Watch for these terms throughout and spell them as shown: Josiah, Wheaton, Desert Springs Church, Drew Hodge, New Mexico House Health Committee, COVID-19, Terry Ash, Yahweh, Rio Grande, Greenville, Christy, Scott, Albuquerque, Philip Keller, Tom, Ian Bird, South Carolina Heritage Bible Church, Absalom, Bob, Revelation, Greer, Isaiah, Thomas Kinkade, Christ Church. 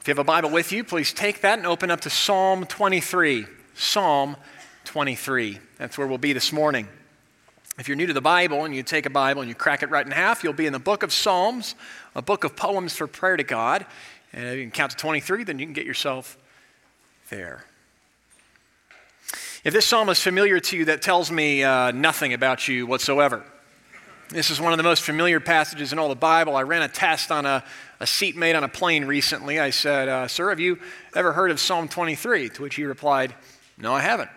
If you have a Bible with you, please take that and open up to Psalm 23. Psalm 23. That's where we'll be this morning. If you're new to the Bible and you take a Bible and you crack it right in half, you'll be in the book of Psalms, a book of poems for prayer to God. And if you can count to 23, then you can get yourself there. If this psalm is familiar to you, that tells me nothing about you whatsoever. This is one of the most familiar passages in all the Bible. I ran a test on a seatmate on a plane recently. I said, "Sir, have you ever heard of Psalm 23?" To which he replied, "No, I haven't."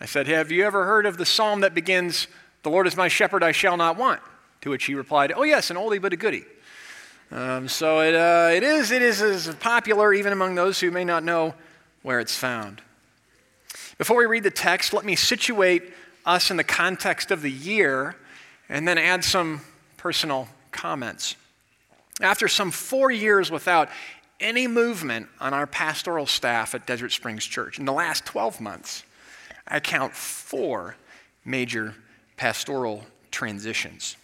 I said, "Have you ever heard of the psalm that begins, 'The Lord is my shepherd, I shall not want'?" To which he replied, "Oh yes, an oldie but a goodie." So it is as popular even among those who may not know where it's found. Before we read the text, let me situate us in the context of the year and then add some personal comments. After some 4 years without any movement on our pastoral staff at Desert Springs Church, in the last 12 months, I count 4 major pastoral transitions.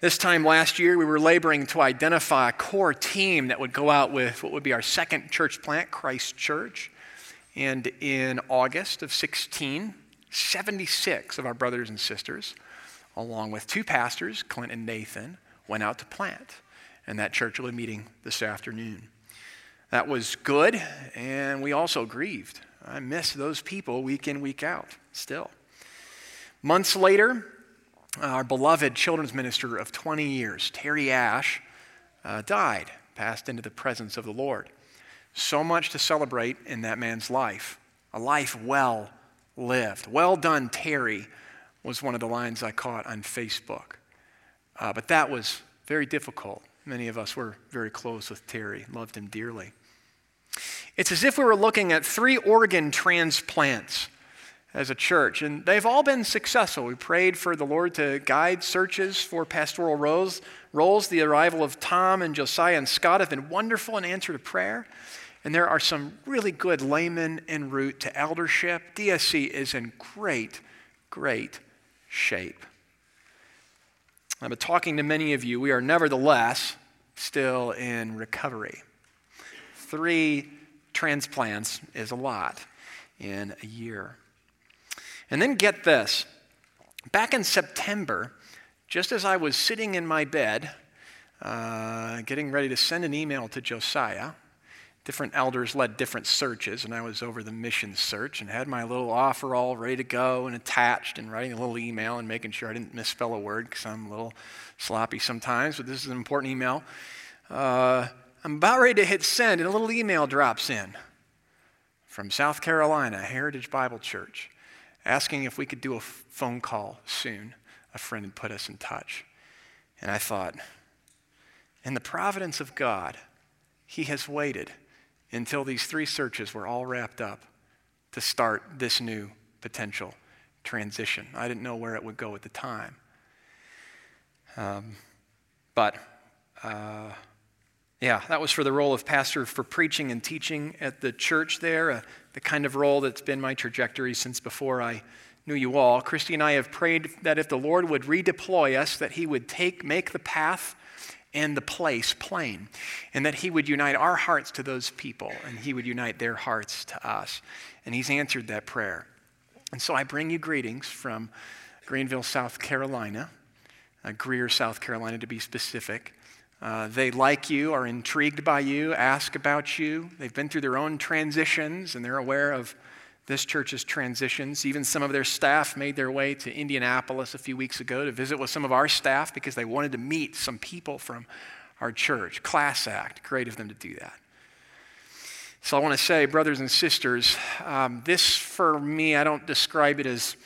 This time last year, we were laboring to identify a core team that would go out with what would be our second church plant, Christ Church. And in August of 16, 76 of our brothers and sisters, along with 2 pastors, Clint and Nathan, went out to plant. And that church will be meeting this afternoon. That was good, and we also grieved. I miss those people week in, week out still. Months later, our beloved children's minister of 20 years, Terry Ash, died, passed into the presence of the Lord. So much to celebrate in that man's life. A life well lived. "Well done, Terry," was one of the lines I caught on Facebook. But that was very difficult. Many of us were very close with Terry, loved him dearly. It's as if we were looking at 3 organ transplants as a church, and they've all been successful. We prayed for the Lord to guide searches for pastoral roles. The arrival of Tom and Josiah and Scott have been wonderful in answer to prayer. And there are some really good laymen en route to eldership. DSC is in great shape. I've been talking to many of you. We are nevertheless still in recovery. 3 transplants is a lot in a year. And then get this. Back in September, just as I was sitting in my bed, getting ready to send an email to Josiah, different elders led different searches, and I was over the mission search and had my little offer all ready to go and attached and writing a little email and making sure I didn't misspell a word because I'm a little sloppy sometimes, but this is an important email. I'm about ready to hit send, and a little email drops in from South Carolina Heritage Bible Church asking if we could do a phone call soon. A friend had put us in touch. And I thought, in the providence of God, He has waited until these 3 searches were all wrapped up to start this new potential transition. I didn't know where it would go at the time. That was for the role of pastor for preaching and teaching at the church there, the kind of role that's been my trajectory since before I knew you all. Christy and I have prayed that if the Lord would redeploy us, that He would make the path and the place plain, and that He would unite our hearts to those people, and He would unite their hearts to us. And He's answered that prayer. And so I bring you greetings from Greenville, South Carolina, Greer, South Carolina to be specific. They like you, are intrigued by you, ask about you. They've been through their own transitions, and they're aware of this church's transitions. Even some of their staff made their way to Indianapolis a few weeks ago to visit with some of our staff because they wanted to meet some people from our church. Class act, great of them to do that. So I want to say, brothers and sisters, this for me, I don't describe it as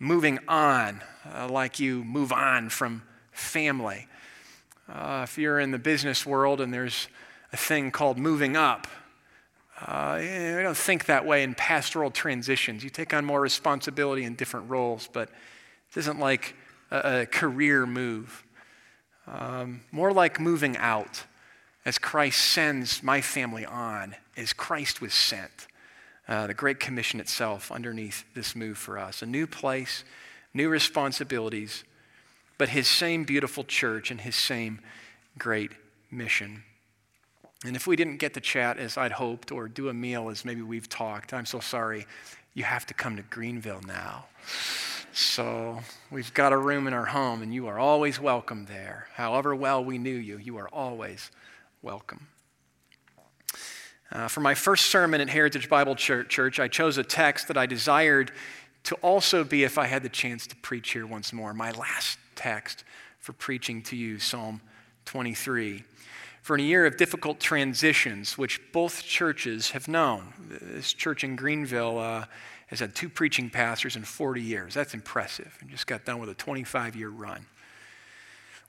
moving on, like you move on from family. If you're in the business world and there's a thing called moving up, we don't think that way in pastoral transitions. You take on more responsibility in different roles, but it isn't like a career move. More like moving out. As Christ sends my family on, as Christ was sent. The Great Commission itself underneath this move for us. A new place, new responsibilities, but His same beautiful church and His same great mission. And if we didn't get to chat as I'd hoped or do a meal as maybe we've talked, I'm so sorry. You have to come to Greenville now. So we've got a room in our home, and you are always welcome there. However well we knew you, you are always welcome. For my first sermon at Heritage Bible Church, I chose a text that I desired to also be, if I had the chance to preach here once more, my last text for preaching to you, Psalm 23. For in a year of difficult transitions, which both churches have known. This church in Greenville has had 2 preaching pastors in 40 years. That's impressive. And just got done with a 25-year run.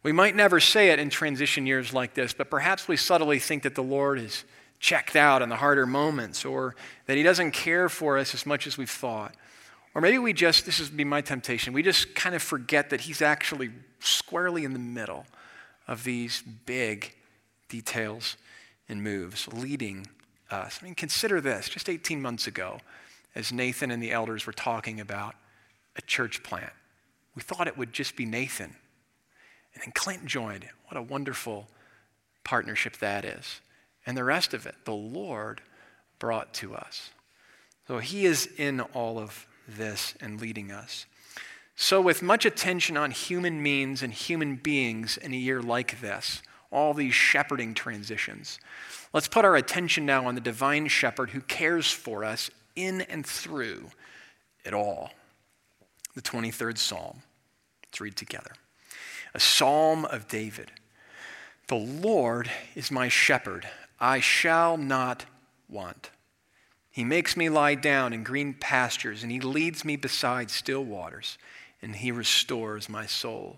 We might never say it in transition years like this, but perhaps we subtly think that the Lord is checked out in the harder moments, or that He doesn't care for us as much as we've thought. Or maybe we just, this would be my temptation, we just kind of forget that He's actually squarely in the middle of these big details and moves leading us. I mean, consider this. Just 18 months ago, as Nathan and the elders were talking about a church plant, we thought it would just be Nathan. And then Clint joined. What a wonderful partnership that is. And the rest of it, the Lord brought to us. So He is in all of this and leading us. So with much attention on human means and human beings in a year like this, all these shepherding transitions, let's put our attention now on the divine shepherd who cares for us in and through it all. The 23rd Psalm. Let's read together. A Psalm of David. The Lord is my shepherd. I shall not want. He makes me lie down in green pastures, and He leads me beside still waters, and He restores my soul.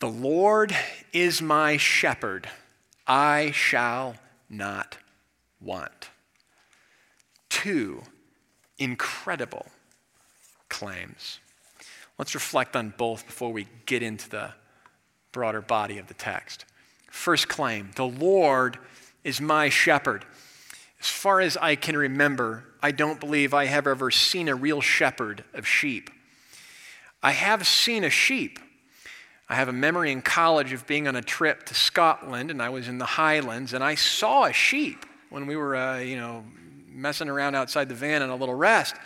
The Lord is my shepherd, I shall not want. 2 incredible claims. Let's reflect on both before we get into the broader body of the text. First claim, the Lord is my shepherd. As far as I can remember, I don't believe I have ever seen a real shepherd of sheep. I have seen a sheep. I have a memory in college of being on a trip to Scotland, and I was in the Highlands, and I saw a sheep when we were, messing around outside the van on a little rest.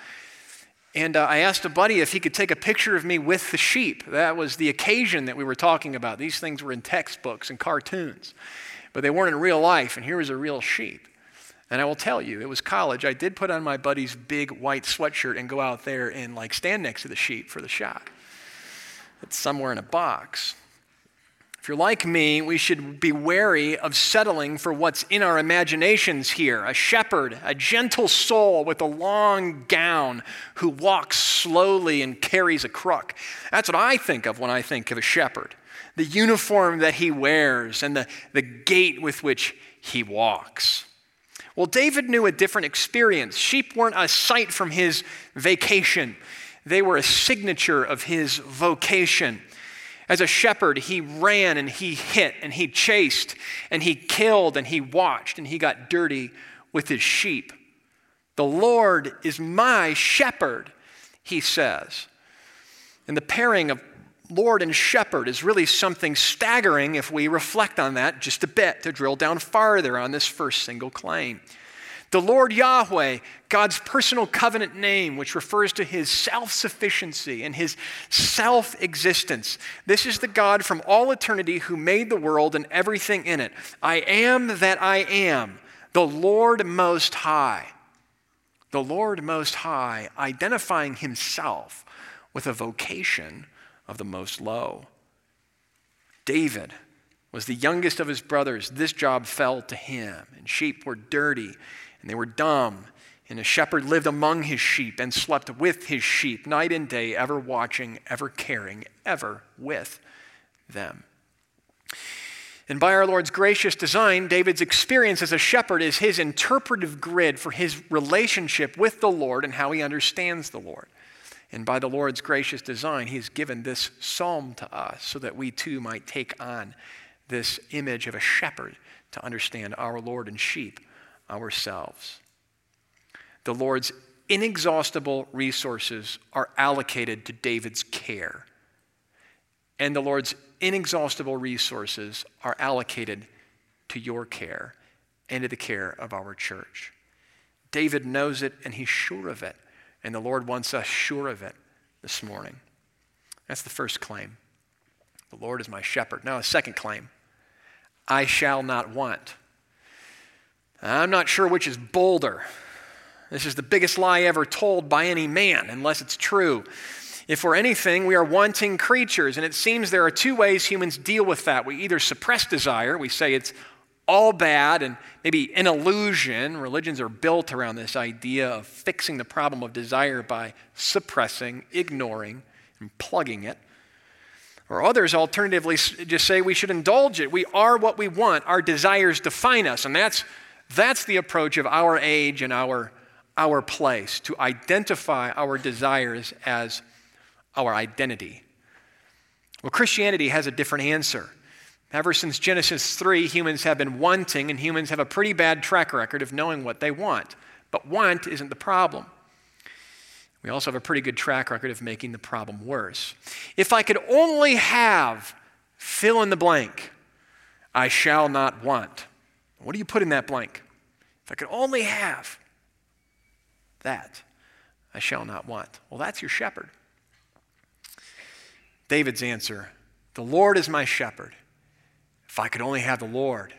And I asked a buddy if he could take a picture of me with the sheep. That was the occasion that we were talking about. These things were in textbooks and cartoons, but they weren't in real life, and here was a real sheep. And I will tell you, it was college. I did put on my buddy's big white sweatshirt and go out there and stand next to the sheep for the shot. It's somewhere in a box. If you're like me, we should be wary of settling for what's in our imaginations here. A shepherd, a gentle soul with a long gown who walks slowly and carries a crook. That's what I think of when I think of a shepherd. The uniform that he wears and the gait with which he walks. Well, David knew a different experience. Sheep weren't a sight from his vacation. They were a signature of his vocation. As a shepherd, he ran and he hit and he chased and he killed and he watched and he got dirty with his sheep. The Lord is my shepherd, he says. And the pairing of Lord and shepherd is really something staggering if we reflect on that just a bit to drill down farther on this first single claim. The Lord Yahweh, God's personal covenant name, which refers to His self-sufficiency and His self-existence. This is the God from all eternity who made the world and everything in it. I am that I am, the Lord Most High. The Lord Most High identifying Himself with a vocation of the Most Low. David was the youngest of his brothers. This job fell to him, and sheep were dirty, and they were dumb, and a shepherd lived among his sheep and slept with his sheep night and day, ever watching, ever caring, ever with them. And by our Lord's gracious design, David's experience as a shepherd is his interpretive grid for his relationship with the Lord and how he understands the Lord. And by the Lord's gracious design, he has given this psalm to us so that we too might take on this image of a shepherd to understand our Lord and sheep ourselves. The Lord's inexhaustible resources are allocated to David's care. And the Lord's inexhaustible resources are allocated to your care and to the care of our church. David knows it and he's sure of it. And the Lord wants us sure of it this morning. That's the first claim. The Lord is my shepherd. Now, a second claim. I shall not want. I'm not sure which is bolder. This is the biggest lie ever told by any man, unless it's true. If we're anything, we are wanting creatures. And it seems there are two ways humans deal with that. We either suppress desire. We say it's all bad and maybe an illusion. Religions are built around this idea of fixing the problem of desire by suppressing, ignoring, and plugging it. Or others alternatively just say we should indulge it. We are what we want. Our desires define us. And that's the approach of our age and our place, to identify our desires as our identity. Well, Christianity has a different answer. Ever since Genesis 3, humans have been wanting, and humans have a pretty bad track record of knowing what they want. But want isn't the problem. We also have a pretty good track record of making the problem worse. If I could only have fill in the blank, I shall not want. What do you put in that blank? If I could only have that, I shall not want. Well, that's your shepherd. David's answer, the Lord is my shepherd. If I could only have the Lord,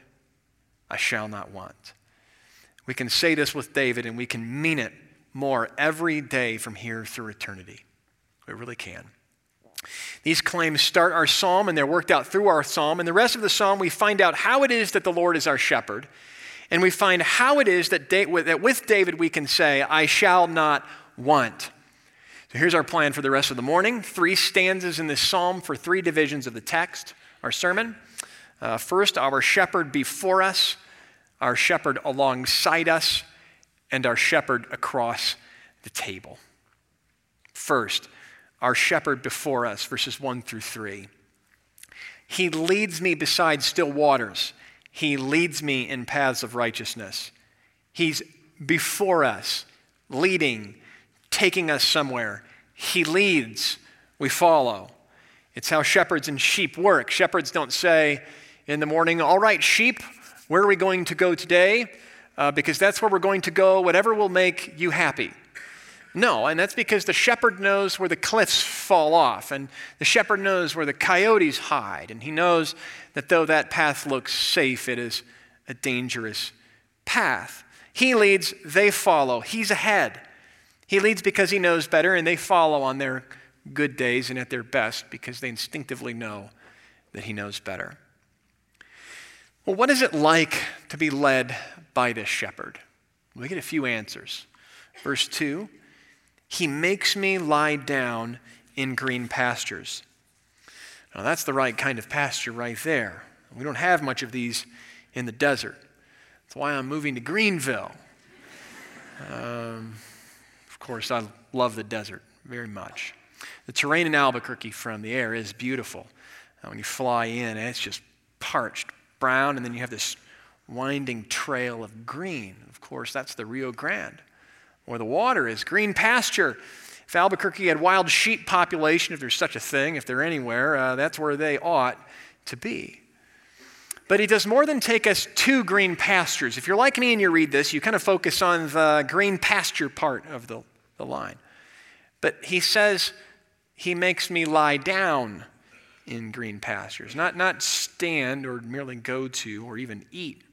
I shall not want. We can say this with David, and we can mean it more every day from here through eternity. We really can. These claims start our psalm, and they're worked out through our psalm. And the rest of the psalm, we find out how it is that the Lord is our shepherd. And we find how it is that with David we can say, I shall not want. So here's our plan for the rest of the morning. 3 stanzas in this psalm for 3 divisions of the text, our sermon. First, our shepherd before us, our shepherd alongside us, and our shepherd across the table. First, our shepherd before us, verses 1-3. He leads me beside still waters. He leads me in paths of righteousness. He's before us, leading, taking us somewhere. He leads, we follow. It's how shepherds and sheep work. Shepherds don't say, in the morning, all right, sheep, where are we going to go today? Because that's where we're going to go, whatever will make you happy. No, and that's because the shepherd knows where the cliffs fall off, and the shepherd knows where the coyotes hide, and he knows that though that path looks safe, it is a dangerous path. He leads, they follow. He's ahead. He leads because he knows better, and they follow on their good days and at their best because they instinctively know that he knows better. Well, what is it like to be led by this shepherd? We get a few answers. Verse 2, he makes me lie down in green pastures. Now, that's the right kind of pasture right there. We don't have much of these in the desert. That's why I'm moving to Greenville. Of course, I love the desert very much. The terrain in Albuquerque from the air is beautiful. When you fly in, it's just parched, brown, and then you have this winding trail of green. Of course, that's the Rio Grande, where the water is green pasture. If Albuquerque had wild sheep population, if there's such a thing, if they're anywhere, that's where they ought to be. But he does more than take us to green pastures. If you're like me and you read this, you kind of focus on the green pasture part of the line. But he says, he makes me lie down in green pastures, not stand or merely go to or even eat,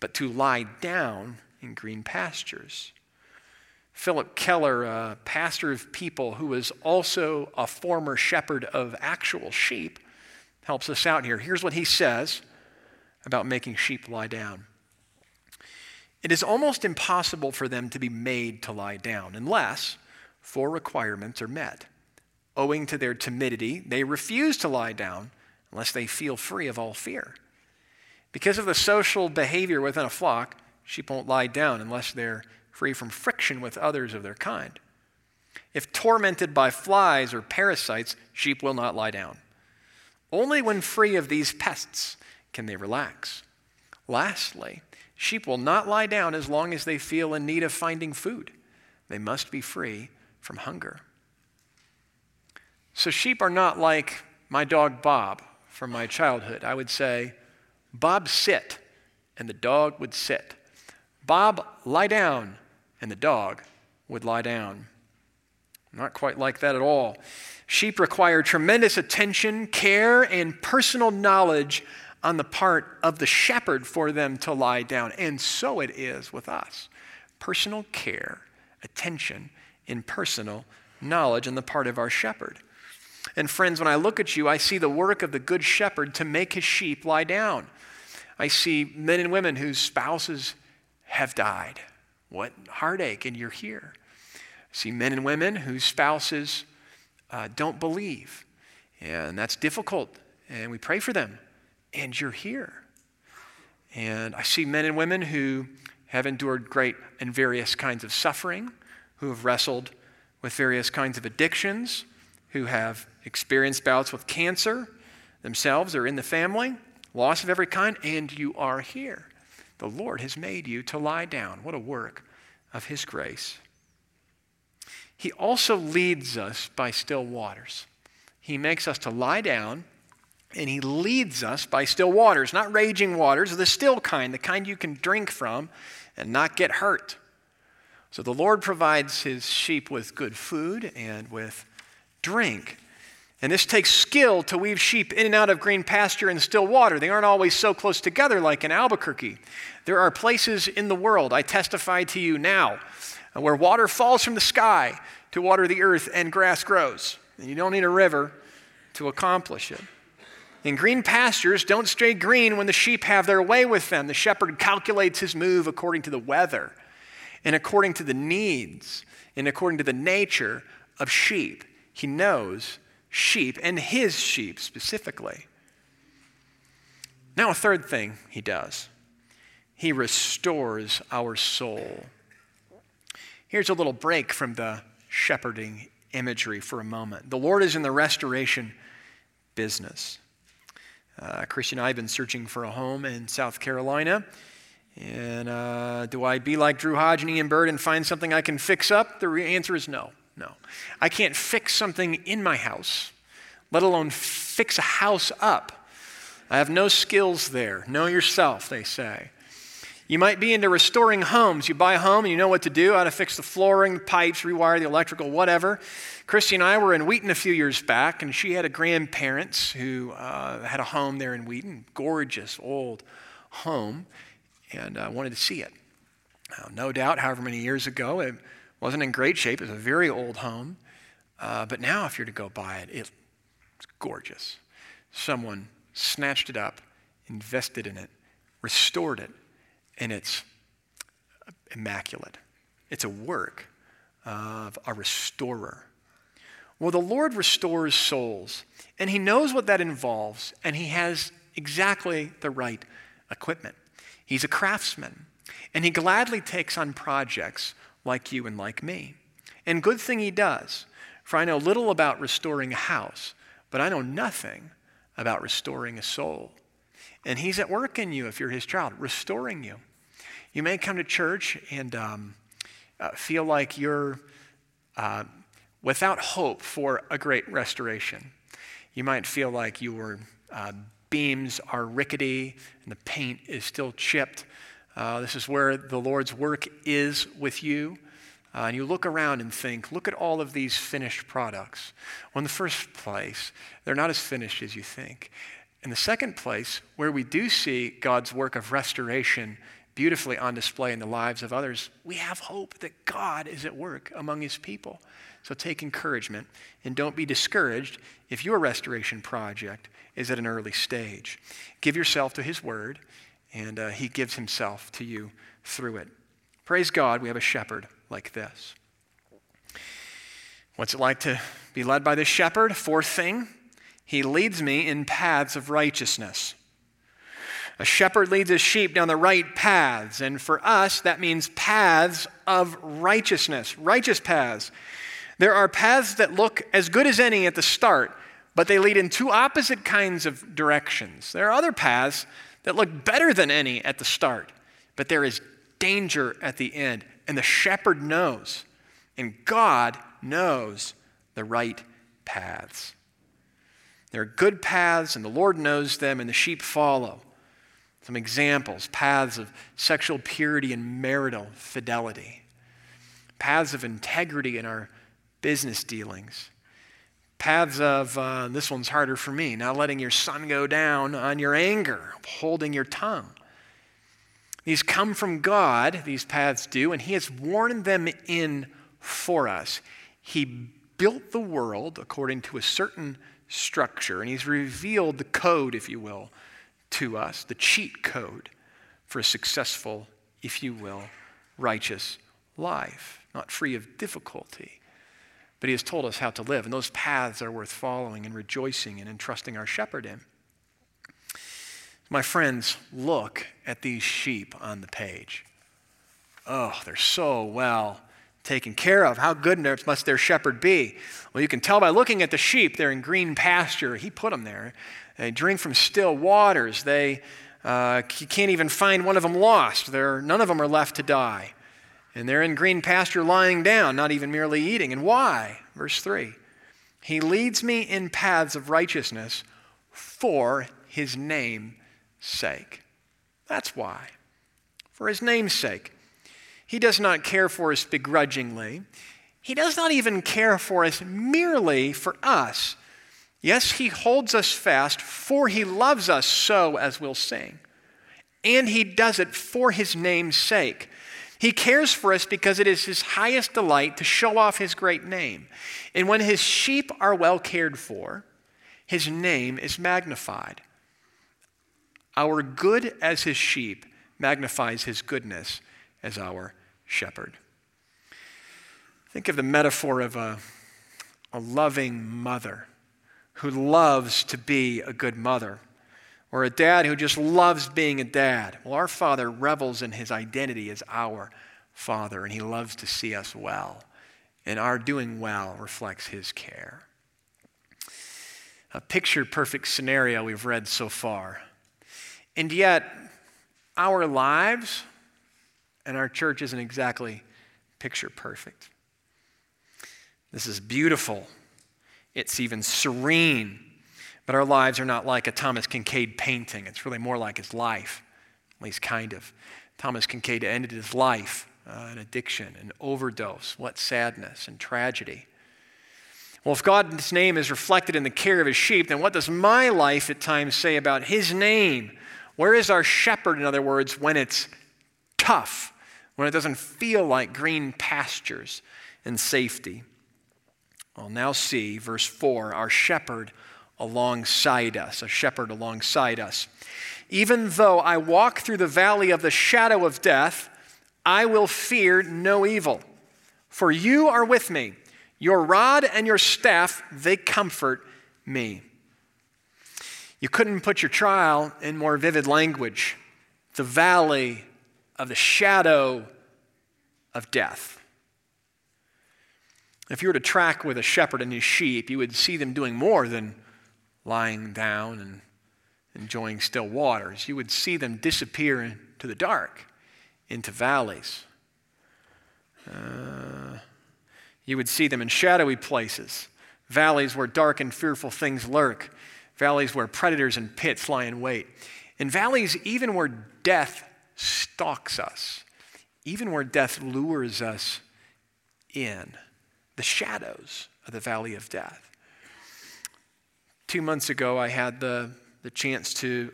but to lie down in green pastures. Philip Keller, a pastor of people who was also a former shepherd of actual sheep, helps us out here. Here's what he says about making sheep lie down. It is almost impossible for them to be made to lie down unless 4 requirements are met. Owing to their timidity, they refuse to lie down unless they feel free of all fear. Because of the social behavior within a flock, sheep won't lie down unless they're free from friction with others of their kind. If tormented by flies or parasites, sheep will not lie down. Only when free of these pests can they relax. Lastly, sheep will not lie down as long as they feel in need of finding food. They must be free from hunger. So sheep are not like my dog Bob from my childhood. I would say, Bob, sit, and the dog would sit. Bob, lie down, and the dog would lie down. Not quite like that at all. Sheep require tremendous attention, care, and personal knowledge on the part of the shepherd for them to lie down. And so it is with us. Personal care, attention, and personal knowledge on the part of our shepherd. And friends, when I look at you, I see the work of the good shepherd to make his sheep lie down. I see men and women whose spouses have died. What heartache, and you're here. I see men and women whose spouses don't believe, and that's difficult, and we pray for them, and you're here. And I see men and women who have endured great and various kinds of suffering, who have wrestled with various kinds of addictions, who have experienced bouts with cancer themselves or in the family, loss of every kind, and you are here. The Lord has made you to lie down. What a work of his grace. He also leads us by still waters. He makes us to lie down, and he leads us by still waters, not raging waters, the still kind, the kind you can drink from and not get hurt. So the Lord provides his sheep with good food and with drink. And this takes skill to weave sheep in and out of green pasture and still water. They aren't always so close together like in Albuquerque. There are places in the world, I testify to you now, where water falls from the sky to water the earth and grass grows. And you don't need a river to accomplish it. And green pastures don't stay green when the sheep have their way with them. The shepherd calculates his move according to the weather and according to the needs and according to the nature of sheep. He knows sheep and his sheep specifically. Now, a third thing he does. He restores our soul. Here's a little break from the shepherding imagery for a moment. The Lord is in the restoration business. Christy and I have been searching for a home in South Carolina. And do I be like Drew Hodge and Ian Bird and find something I can fix up? The answer is no. No, I can't fix something in my house, let alone fix a house up. I have no skills there. Know yourself, they say. You might be into restoring homes. You buy a home and you know what to do, how to fix the flooring, the pipes, rewire the electrical, whatever. Christy and I were in Wheaton a few years back, and she had a grandparents who had a home there in Wheaton, gorgeous old home, and wanted to see it. Now, no doubt, however many years ago, it wasn't in great shape. It was a very old home. But now if you're to go buy it, it's gorgeous. Someone snatched it up, invested in it, restored it, and it's immaculate. It's a work of a restorer. Well, the Lord restores souls, and he knows what that involves, and he has exactly the right equipment. He's a craftsman, and he gladly takes on projects like you and like me. And good thing he does, for I know little about restoring a house, but I know nothing about restoring a soul. And he's at work in you if you're his child, restoring you. You may come to church and feel like you're without hope for a great restoration. You might feel like your beams are rickety and the paint is still chipped. This is where the Lord's work is with you. And you look around and think, look at all of these finished products. Well, in the first place, they're not as finished as you think. In the second place, where we do see God's work of restoration beautifully on display in the lives of others, we have hope that God is at work among his people. So take encouragement and don't be discouraged if your restoration project is at an early stage. Give yourself to his word, and he gives himself to you through it. Praise God, we have a shepherd like this. What's it like to be led by this shepherd? Fourth thing, he leads me in paths of righteousness. A shepherd leads his sheep down the right paths. And for us, that means paths of righteousness, righteous paths. There are paths that look as good as any at the start, but they lead in two opposite kinds of directions. There are other paths that look better than any at the start, but there is danger at the end. And the shepherd knows, and God knows the right paths. There are good paths, and the Lord knows them, and the sheep follow. Some examples: paths of sexual purity and marital fidelity, paths of integrity in our business dealings, paths of, this one's harder for me, not letting your sun go down on your anger, holding your tongue. These come from God, these paths do, and He has worn them in for us. He built the world according to a certain structure, and He's revealed the code, if you will, to us, the cheat code for a successful, if you will, righteous life, not free of difficulty. But He has told us how to live, and those paths are worth following and rejoicing and entrusting our shepherd in. My friends, look at these sheep on the page. Oh, they're so well taken care of. How good must their shepherd be? Well, you can tell by looking at the sheep. They're in green pasture. He put them there. They drink from still waters. They you can't even find one of them lost. None of them are left to die. And they're in green pasture lying down, not even merely eating. And why? Verse 3. He leads me in paths of righteousness for His name's sake. That's why. For His name's sake. He does not care for us begrudgingly. He does not even care for us merely for us. Yes, He holds us fast, for He loves us so, as we'll sing. And He does it for His name's sake. He cares for us because it is His highest delight to show off His great name. And when His sheep are well cared for, His name is magnified. Our good as His sheep magnifies His goodness as our shepherd. Think of the metaphor of a loving mother who loves to be a good mother, or a dad who just loves being a dad. Well, our Father revels in His identity as our Father, and He loves to see us well, and our doing well reflects His care. A picture-perfect scenario we've read so far. And yet, our lives and our church isn't exactly picture perfect. This is beautiful. It's even serene. But our lives are not like a Thomas Kinkade painting. It's really more like his life, at least kind of. Thomas Kinkade ended his life in addiction, an overdose. What sadness and tragedy. Well, if God's name is reflected in the care of His sheep, then what does my life at times say about His name? Where is our shepherd, in other words, when it's tough, when it doesn't feel like green pastures and safety? Well, now see, verse 4, our shepherd alongside us, a shepherd alongside us. Even though I walk through the valley of the shadow of death, I will fear no evil, for You are with me. Your rod and Your staff, they comfort me. You couldn't put your trial in more vivid language. The valley of the shadow of death. If you were to track with a shepherd and his sheep, you would see them doing more than lying down and enjoying still waters. You would see them disappear into the dark, into valleys. You would see them in shadowy places, valleys where dark and fearful things lurk, valleys where predators and pits lie in wait, and valleys even where death stalks us, even where death lures us in, the shadows of the valley of death. 2 months ago, I had the chance to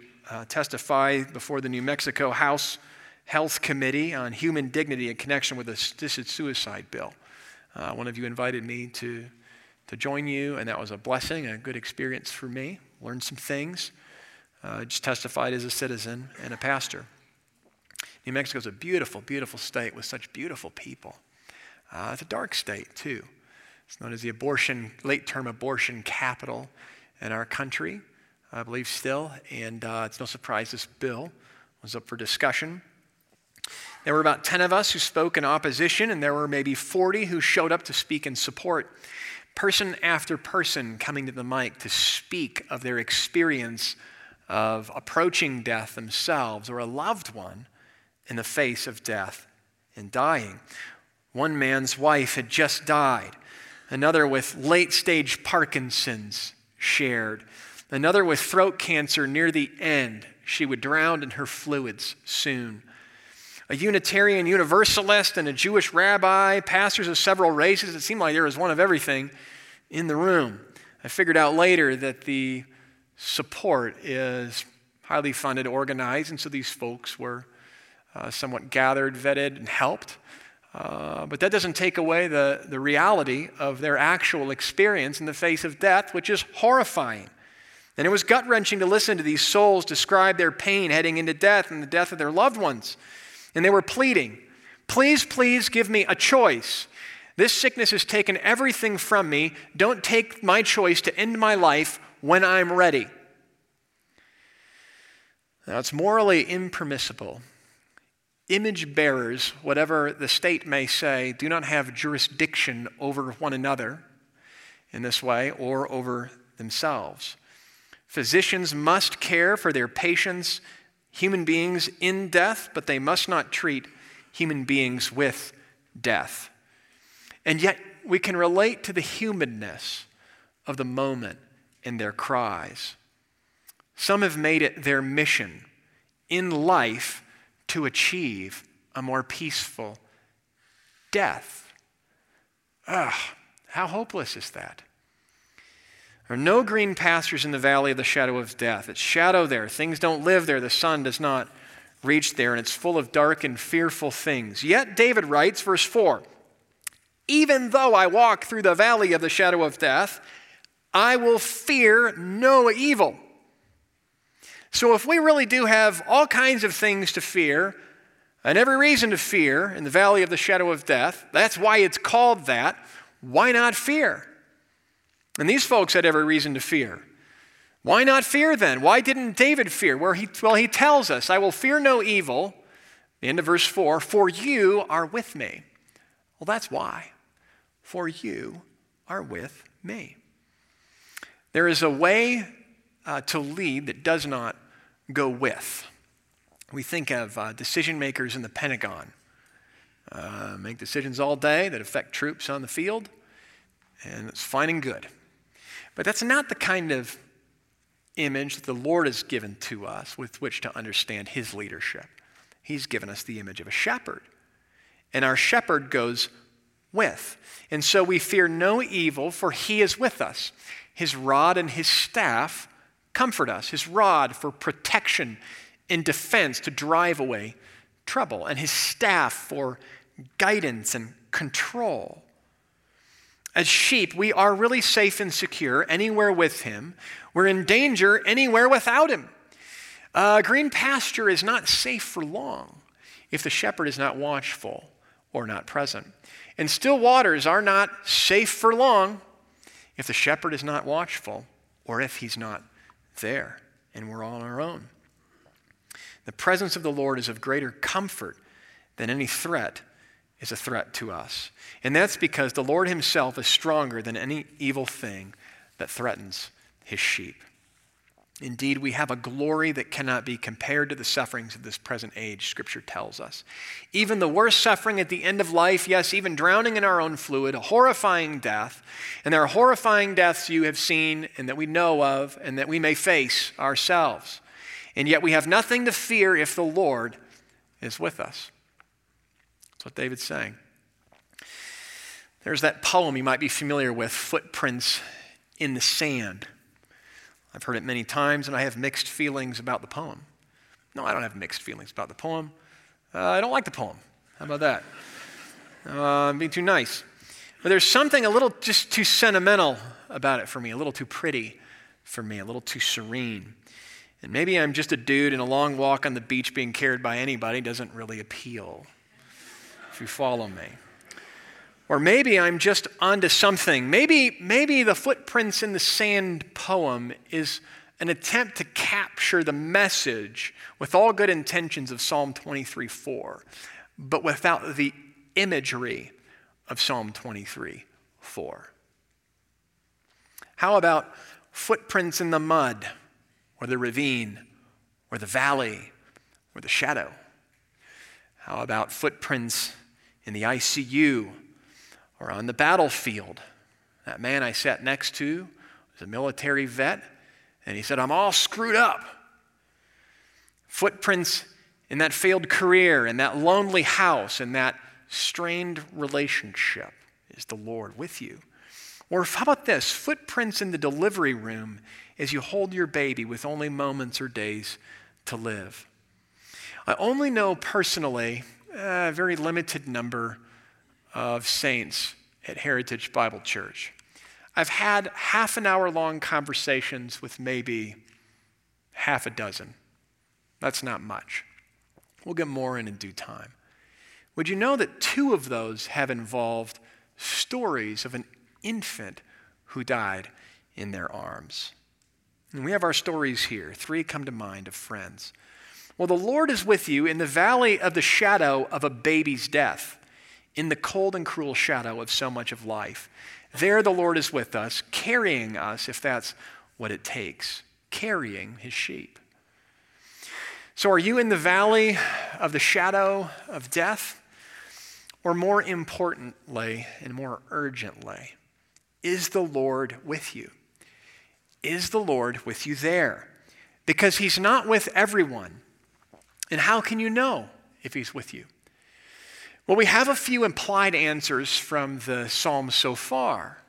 testify before the New Mexico House Health Committee on human dignity in connection with the suicide bill. One of you invited me to join you, and that was a blessing, a good experience for me. Learned some things. Just testified as a citizen and a pastor. New Mexico is a beautiful, beautiful state with such beautiful people. It's a dark state, too. It's known as the late-term abortion capital in our country. I believe still, and it's no surprise this bill was up for discussion. There were about 10 of us who spoke in opposition, and there were maybe 40 who showed up to speak in support. Person after person coming to the mic to speak of their experience of approaching death themselves or a loved one in the face of death and dying. One man's wife had just died. Another with late-stage Parkinson's shared. Another with throat cancer near the end. She would drown in her fluids soon. A Unitarian Universalist and a Jewish rabbi, pastors of several races. It seemed like there was one of everything in the room. I figured out later that the support is highly funded, organized, and so these folks were somewhat gathered, vetted, and helped. But that doesn't take away the reality of their actual experience in the face of death, which is horrifying. And it was gut-wrenching to listen to these souls describe their pain heading into death and the death of their loved ones. And they were pleading, please, please give me a choice. This sickness has taken everything from me. Don't take my choice to end my life when I'm ready. Now, it's morally impermissible. Image bearers, whatever the state may say, do not have jurisdiction over one another in this way or over themselves. Physicians must care for their patients, human beings in death, but they must not treat human beings with death. And yet, we can relate to the humanness of the moment in their cries. Some have made it their mission in life to achieve a more peaceful death. Ugh, how hopeless is that? There are no green pastures in the valley of the shadow of death. It's shadow there. Things don't live there. The sun does not reach there, and it's full of dark and fearful things. Yet David writes, verse 4, even though I walk through the valley of the shadow of death, I will fear no evil. So if we really do have all kinds of things to fear and every reason to fear in the valley of the shadow of death, that's why it's called that, why not fear? And these folks had every reason to fear. Why not fear then? Why didn't David fear? Well, he tells us, I will fear no evil, the end of verse 4, for you are with me. Well, that's why. For you are with me. There is a way to lead that does not go with. We think of decision makers in the Pentagon. Make decisions all day that affect troops on the field, and it's fine and good. But that's not the kind of image that the Lord has given to us with which to understand his leadership. He's given us the image of a shepherd, and our shepherd goes with. And so we fear no evil, for he is with us. His rod and his staff comfort us. His rod for protection and defense to drive away trouble, and his staff for guidance and control. As sheep, we are really safe and secure anywhere with him. We're in danger anywhere without him. Green pasture is not safe for long if the shepherd is not watchful or not present. And still waters are not safe for long if the shepherd is not watchful or if he's not there and we're on our own. The presence of the Lord is of greater comfort than any threat is a threat to us. And that's because the Lord himself is stronger than any evil thing that threatens his sheep. Indeed, we have a glory that cannot be compared to the sufferings of this present age, Scripture tells us. Even the worst suffering at the end of life, yes, even drowning in our own fluid, a horrifying death, and there are horrifying deaths you have seen and that we know of and that we may face ourselves. And yet we have nothing to fear if the Lord is with us. That's what David's saying. There's that poem you might be familiar with, Footprints in the Sand. I've heard it many times, and I have mixed feelings about the poem. No, I don't have mixed feelings about the poem. I don't like the poem. How about that? I'm being too nice. But there's something a little just too sentimental about it for me, a little too pretty for me, a little too serene. And maybe I'm just a dude, and a long walk on the beach being carried by anybody doesn't really appeal, if you follow me. Or maybe I'm just onto something. Maybe the Footprints in the Sand poem is an attempt to capture the message with all good intentions of Psalm 23:4, but without the imagery of Psalm 23:4. How about footprints in the mud, or the ravine, or the valley, or the shadow? How about footprints in the ICU, or on the battlefield? That man I sat next to was a military vet, and he said, "I'm all screwed up." Footprints in that failed career, in that lonely house, in that strained relationship. Is the Lord with you? Or how about this? Footprints in the delivery room as you hold your baby with only moments or days to live. I only know personally a very limited number of saints at Heritage Bible Church. I've had half an hour long conversations with maybe half a dozen. That's not much. We'll get more in due time. Would you know that two of those have involved stories of an infant who died in their arms? And we have our stories here. Three come to mind of friends. Well, the Lord is with you in the valley of the shadow of a baby's death, in the cold and cruel shadow of so much of life. There the Lord is with us, carrying us, if that's what it takes, carrying his sheep. So are you in the valley of the shadow of death? Or more importantly and more urgently, is the Lord with you? Is the Lord with you there? Because he's not with everyone. And how can you know if he's with you? Well, we have a few implied answers from the Psalms so far.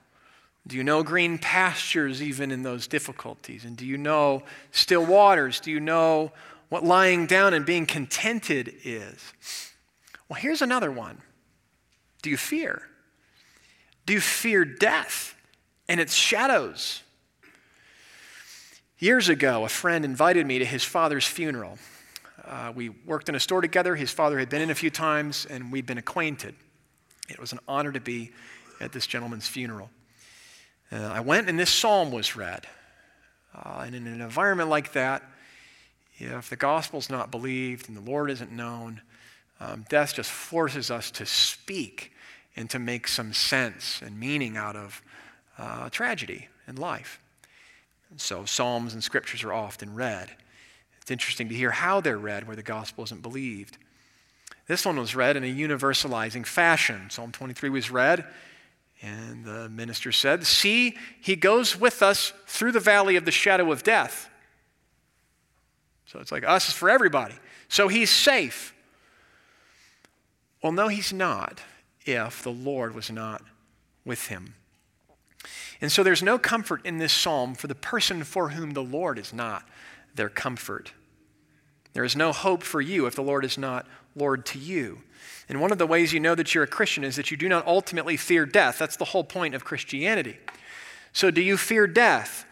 Do you know green pastures even in those difficulties? And do you know still waters? Do you know what lying down and being contented is? Well, here's another one. Do you fear? Do you fear death and its shadows? Years ago, a friend invited me to his father's funeral. We worked in a store together. His father had been in a few times, and we'd been acquainted. It was an honor to be at this gentleman's funeral. I went, and this psalm was read. And in an environment like that, if the gospel's not believed and the Lord isn't known, death just forces us to speak and to make some sense and meaning out of tragedy in life. And so psalms and scriptures are often read. It's interesting to hear how they're read where the gospel isn't believed. This one was read in a universalizing fashion. Psalm 23 was read, and the minister said, "See, he goes with us through the valley of the shadow of death." So it's like us is for everybody. So he's safe. Well, no, he's not if the Lord was not with him. And so there's no comfort in this psalm for the person for whom the Lord is not their comfort. There is no hope for you if the Lord is not Lord to you. And one of the ways you know that you're a Christian is that you do not ultimately fear death. That's the whole point of Christianity. So do you fear death?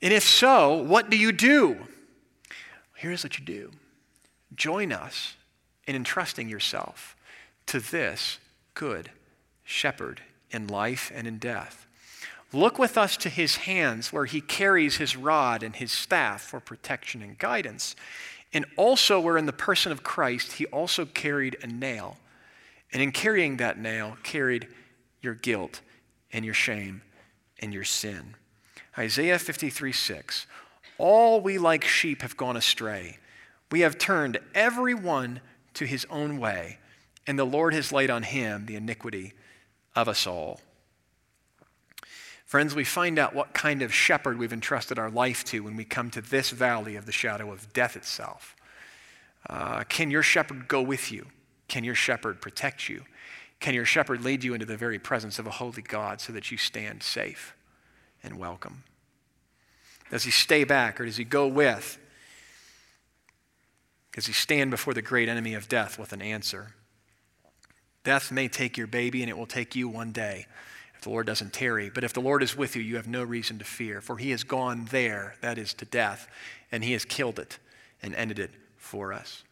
And if so, what do you do? Here's what you do. Join us in entrusting yourself to this good shepherd in life and in death. Look with us to his hands where he carries his rod and his staff for protection and guidance. And also where in the person of Christ, he also carried a nail. And in carrying that nail, carried your guilt and your shame and your sin. Isaiah 53:6, "All we like sheep have gone astray. We have turned every one to his own way, and the Lord has laid on him the iniquity of us all." Friends, we find out what kind of shepherd we've entrusted our life to when we come to this valley of the shadow of death itself. Can your shepherd go with you? Can your shepherd protect you? Can your shepherd lead you into the very presence of a holy God so that you stand safe and welcome? Does he stay back or does he go with? Does he stand before the great enemy of death with an answer? Death may take your baby and it will take you one day. The Lord doesn't tarry, but if the Lord is with you, you have no reason to fear, for he has gone there, that is to death, and he has killed it and ended it for us.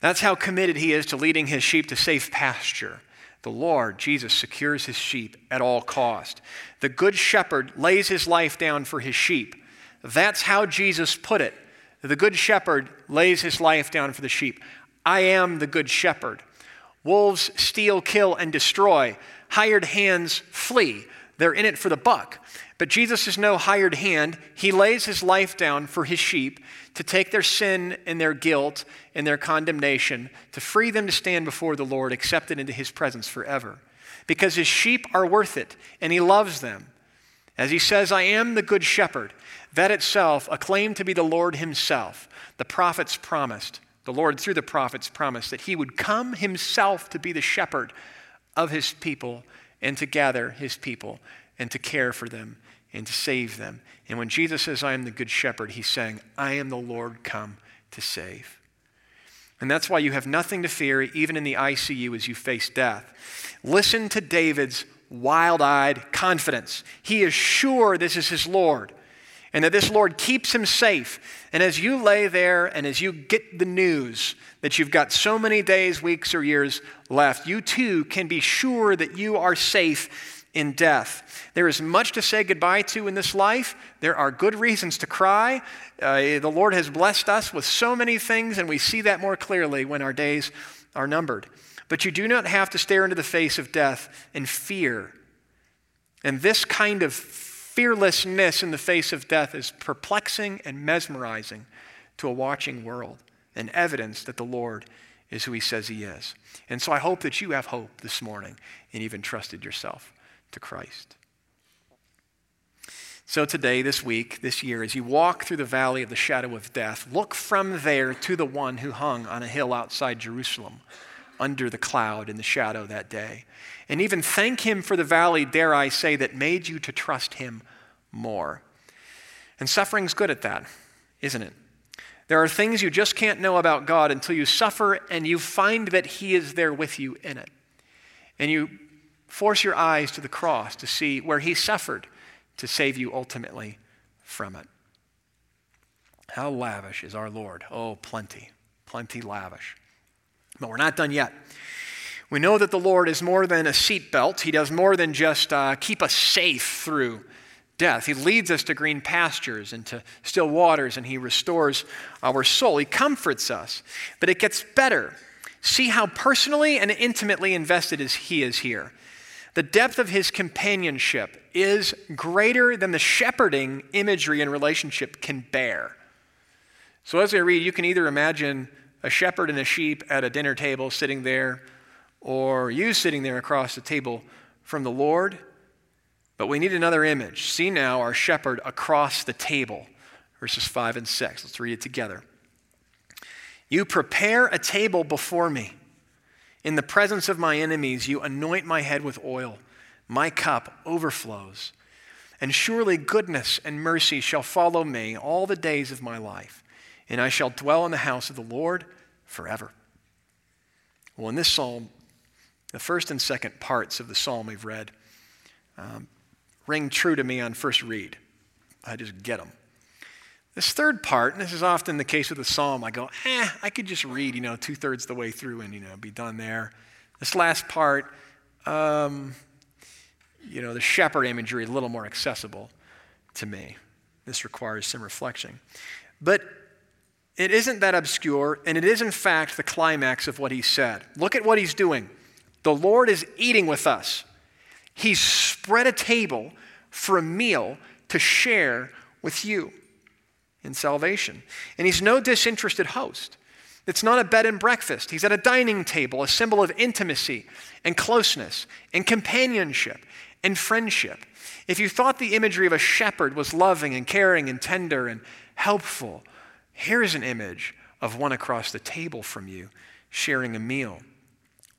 That's how committed he is to leading his sheep to safe pasture. The Lord, Jesus, secures his sheep at all cost. The good shepherd lays his life down for his sheep. That's how Jesus put it. The good shepherd lays his life down for the sheep. I am the good shepherd. Wolves steal, kill, and destroy. Hired hands flee. They're in it for the buck. But Jesus is no hired hand. He lays his life down for his sheep to take their sin and their guilt and their condemnation, to free them to stand before the Lord, accepted into his presence forever. Because his sheep are worth it, and he loves them. As he says, I am the good shepherd. That itself, a claim to be the Lord himself. The prophets promised, the Lord through the prophets promised that he would come himself to be the shepherd of his people and to gather his people and to care for them and to save them. And when Jesus says, I am the good shepherd, he's saying, I am the Lord come to save. And that's why you have nothing to fear, even in the ICU, as you face death. Listen to David's wild-eyed confidence. He is sure this is his Lord, and that this Lord keeps him safe. And as you lay there and as you get the news that you've got so many days, weeks, or years left, you too can be sure that you are safe in death. There is much to say goodbye to in this life. There are good reasons to cry. The Lord has blessed us with so many things, and we see that more clearly when our days are numbered. But you do not have to stare into the face of death in fear. And this kind of fearlessness in the face of death is perplexing and mesmerizing to a watching world, and evidence that the Lord is who he says he is. And so I hope that you have hope this morning and even trusted yourself to Christ. So today, this week, this year, as you walk through the valley of the shadow of death, look from there to the one who hung on a hill outside Jerusalem under the cloud in the shadow that day. And even thank him for the valley, dare I say, that made you to trust him more. And suffering's good at that, isn't it? There are things you just can't know about God until you suffer and you find that he is there with you in it. And you force your eyes to the cross to see where he suffered to save you ultimately from it. How lavish is our Lord? Oh, plenty, plenty lavish. But we're not done yet. We know that the Lord is more than a seatbelt. He does more than just keep us safe through death. He leads us to green pastures and to still waters, and he restores our soul. He comforts us. But it gets better. See how personally and intimately invested he is here. The depth of his companionship is greater than the shepherding imagery and relationship can bear. So as I read, you can either imagine a shepherd and a sheep at a dinner table sitting there, or you sitting there across the table from the Lord. But we need another image. See now our shepherd across the table, verses 5 and 6. Let's read it together. You prepare a table before me. In the presence of my enemies, you anoint my head with oil. My cup overflows. And surely goodness and mercy shall follow me all the days of my life. And I shall dwell in the house of the Lord forever. Well, in this psalm, the first and second parts of the psalm we've read ring true to me on first read. I just get them. This third part, and this is often the case with the psalm, I go, I could just read, two-thirds the way through and, be done there. This last part, the shepherd imagery is a little more accessible to me. This requires some reflection. But it isn't that obscure, and it is, in fact, the climax of what he said. Look at what he's doing. The Lord is eating with us. He's spread a table for a meal to share with you in salvation. And he's no disinterested host. It's not a bed and breakfast. He's at a dining table, a symbol of intimacy and closeness and companionship and friendship. If you thought the imagery of a shepherd was loving and caring and tender and helpful, here's an image of one across the table from you, sharing a meal,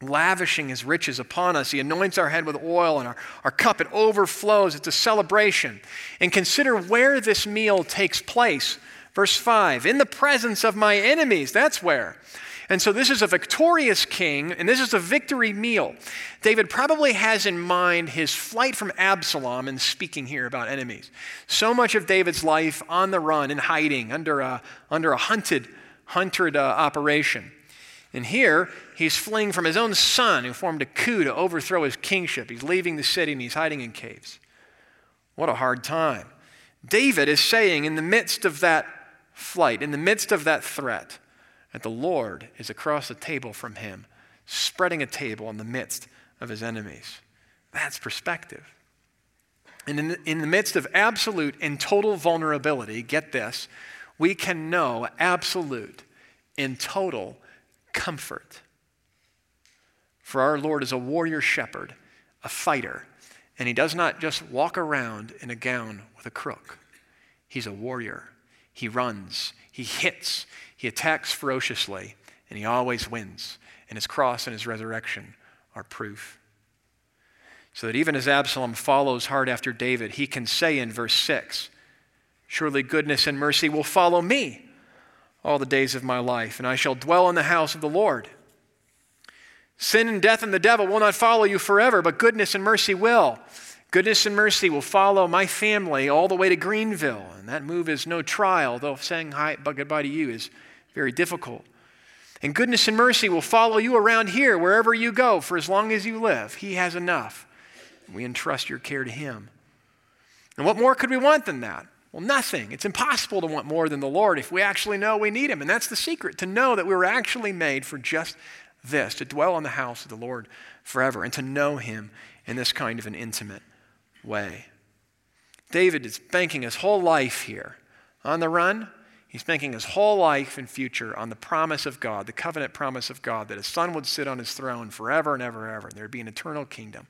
lavishing his riches upon us. He anoints our head with oil, and our cup, it overflows. It's a celebration. And consider where this meal takes place. Verse 5, in the presence of my enemies, that's where. And so this is a victorious king, and this is a victory meal. David probably has in mind his flight from Absalom in speaking here about enemies. So much of David's life on the run, in hiding, under a hunted operation. And here, he's fleeing from his own son who formed a coup to overthrow his kingship. He's leaving the city and he's hiding in caves. What a hard time. David is saying in the midst of that flight, in the midst of that threat, that the Lord is across the table from him, spreading a table in the midst of his enemies. That's perspective. And in the midst of absolute and total vulnerability, get this, we can know absolute and total comfort. For our Lord is a warrior shepherd, a fighter, and he does not just walk around in a gown with a crook. He's a warrior. He runs, he hits, he attacks ferociously, and he always wins. And his cross and his resurrection are proof. So that even as Absalom follows hard after David, he can say in verse 6, "Surely goodness and mercy will follow me all the days of my life, and I shall dwell in the house of the Lord. Sin and death and the devil will not follow you forever, but goodness and mercy will. Goodness and mercy will follow my family all the way to Greenville." And that move is no trial, though saying hi, goodbye to you is very difficult. "And goodness and mercy will follow you around here, wherever you go, for as long as you live." He has enough. We entrust your care to him. And what more could we want than that? Well, nothing. It's impossible to want more than the Lord if we actually know we need him. And that's the secret, to know that we were actually made for just this, to dwell in the house of the Lord forever and to know him in this kind of an intimate way. David is banking his whole life here on the run. He's banking his whole life and future on the promise of God, the covenant promise of God, that his son would sit on his throne forever and ever and ever, and there'd be an eternal kingdom.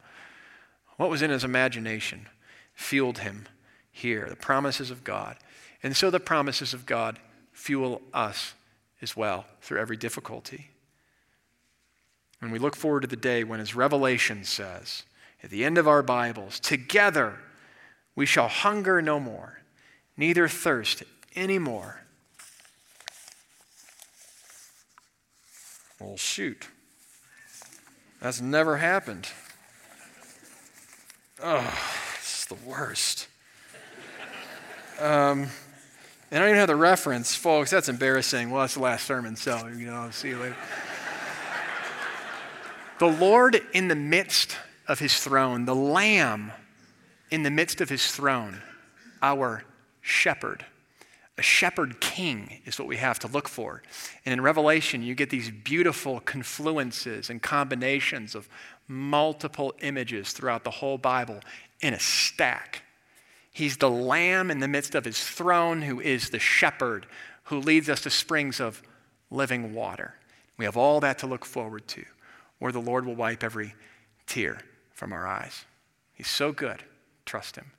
What was in his imagination fueled him here, the promises of God. And so the promises of God fuel us as well through every difficulty. And we look forward to the day when, as Revelation says, at the end of our Bibles, together we shall hunger no more, neither thirst any more. Well, shoot. That's never happened. Oh, this is the worst. And I don't even have the reference, folks. That's embarrassing. Well, that's the last sermon, so, you know, I'll see you later. The Lord in the midst of his throne, the Lamb in the midst of his throne, our shepherd. A shepherd king is what we have to look for. And in Revelation, you get these beautiful confluences and combinations of multiple images throughout the whole Bible in a stack. He's the Lamb in the midst of his throne, who is the shepherd, who leads us to springs of living water. We have all that to look forward to, where the Lord will wipe every tear from our eyes. He's so good. Trust him.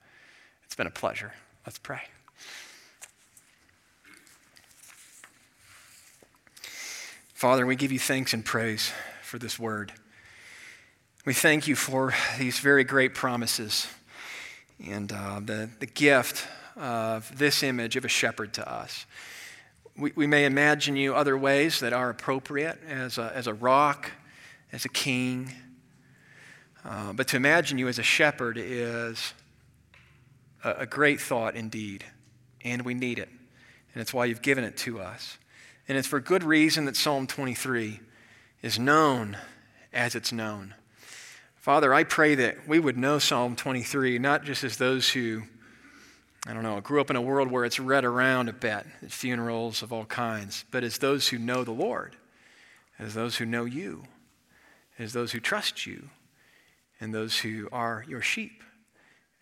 It's been a pleasure. Let's pray. Father, we give you thanks and praise for this word. We thank you for these very great promises and the gift of this image of a shepherd to us. We may imagine you other ways that are appropriate, as a rock, as a king. But to imagine you as a shepherd is a great thought indeed, and we need it. And it's why you've given it to us. And it's for good reason that Psalm 23 is known as it's known. Father, I pray that we would know Psalm 23, not just as those who, I don't know, grew up in a world where it's read around a bit at funerals of all kinds, but as those who know the Lord, as those who know you, as those who trust you, and those who are your sheep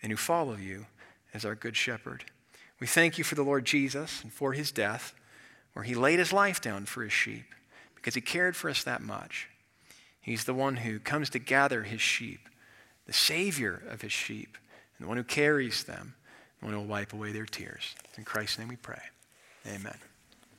and who follow you as our good shepherd. We thank you for the Lord Jesus and for his death, where he laid his life down for his sheep because he cared for us that much. He's the one who comes to gather his sheep, the Savior of his sheep, and the one who carries them, the one who will wipe away their tears. In Christ's name we pray. Amen.